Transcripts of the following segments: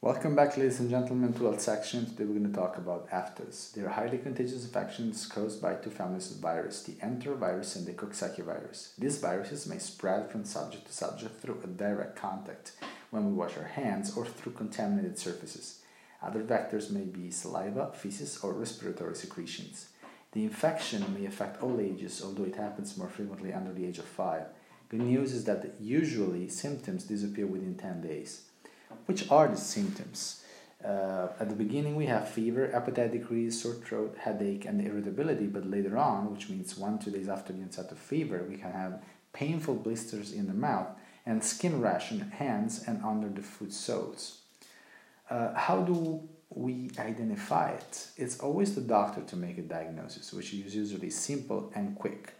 Welcome back, ladies and gentlemen, to our section. Today we're going to talk about afters. They are highly contagious infections caused by two families of virus, the enterovirus and the coxsackievirus. These viruses may spread from subject to subject through a direct contact when we wash our hands or through contaminated surfaces. Other vectors may be saliva, feces, or respiratory secretions. The infection may affect all ages, although it happens more frequently under the age of 5. Good news is that usually symptoms disappear within 10 days. Which are the symptoms? At the beginning we have fever, appetite decrease, sore throat, headache, and irritability, but later on, which means 1-2 days after the onset of fever, we can have painful blisters in the mouth and skin rash on hands and under the foot soles. How do we identify it? It's always the doctor to make a diagnosis, which is usually simple and quick.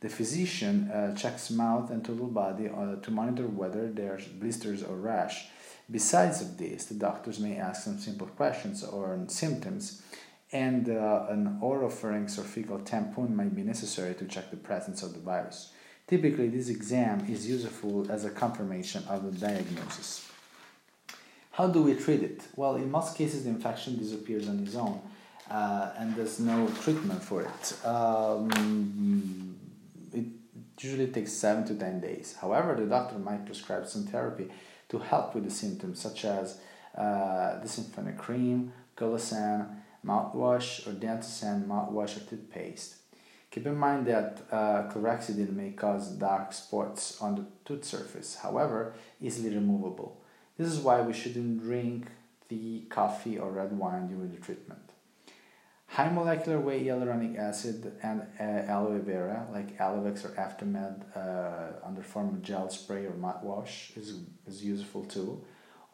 The physician checks mouth and total body to monitor whether there's blisters or rash. Besides of this, the doctors may ask some simple questions or symptoms, and an oropharynx or fecal tampon might be necessary to check the presence of the virus. Typically, this exam is useful as a confirmation of the diagnosis. How do we treat it? Well, in most cases, the infection disappears on its own, and there's no treatment for it. It usually takes 7 to 10 days. However, the doctor might prescribe some therapy to help with the symptoms, such as disinfectant cream, Colosan mouthwash, or Dentosan mouthwash or toothpaste. Keep in mind that chlorhexidine may cause dark spots on the tooth surface, however, easily removable. This is why we shouldn't drink tea, coffee, or red wine during the treatment. High molecular weight hyaluronic acid and aloe vera, like Aloevex or Aftermed, under form of gel spray or mouthwash is useful too,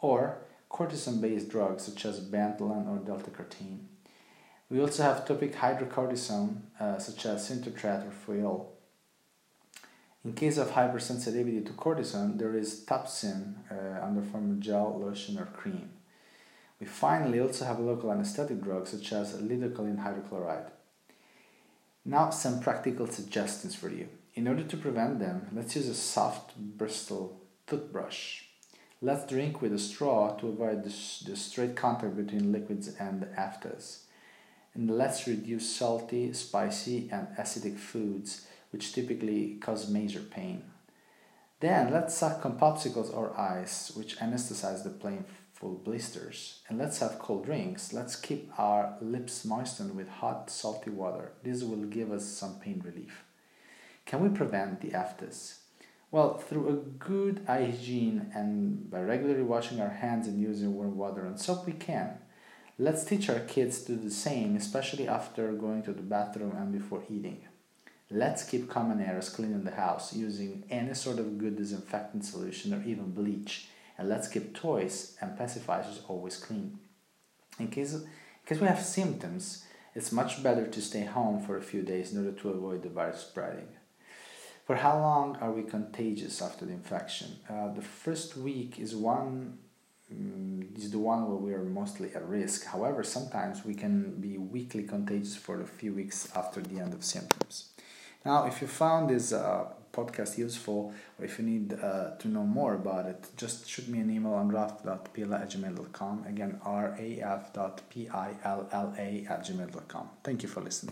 or cortisone-based drugs such as Bandlan or Deltacortene. We also have topic hydrocortisone, such as Sintetrat or Foil. In case of hypersensitivity to cortisone, there is Topsin under form of gel, lotion, or cream. We finally also have local anesthetic drugs such as lidocaine hydrochloride. Now some practical suggestions for you. In order to prevent them, let's use a soft bristle toothbrush. Let's drink with a straw to avoid the straight contact between liquids and afters. And let's reduce salty, spicy, and acidic foods, which typically cause major pain. Then let's suck on popsicles or ice, which anesthetize the pain. Blisters, and let's have cold drinks. Let's keep our lips moistened with hot, salty water. This will give us some pain relief. Can we prevent the afters? Well, through a good hygiene and by regularly washing our hands and using warm water and soap, we can. Let's teach our kids to do the same, especially after going to the bathroom and before eating. Let's keep common areas clean in the house using any sort of good disinfectant solution or even bleach. And let's keep toys and pacifiers always clean. In case we have symptoms, it's much better to stay home for a few days in order to avoid the virus spreading. For how long are we contagious after the infection? The first week is the one where we are mostly at risk. However, sometimes we can be weakly contagious for a few weeks after the end of symptoms. Now, if you found this podcast useful, or if you need to know more about it, just shoot me an email on raf.pilla@gmail.com. Again, raf.pilla@gmail.com. Thank you for listening.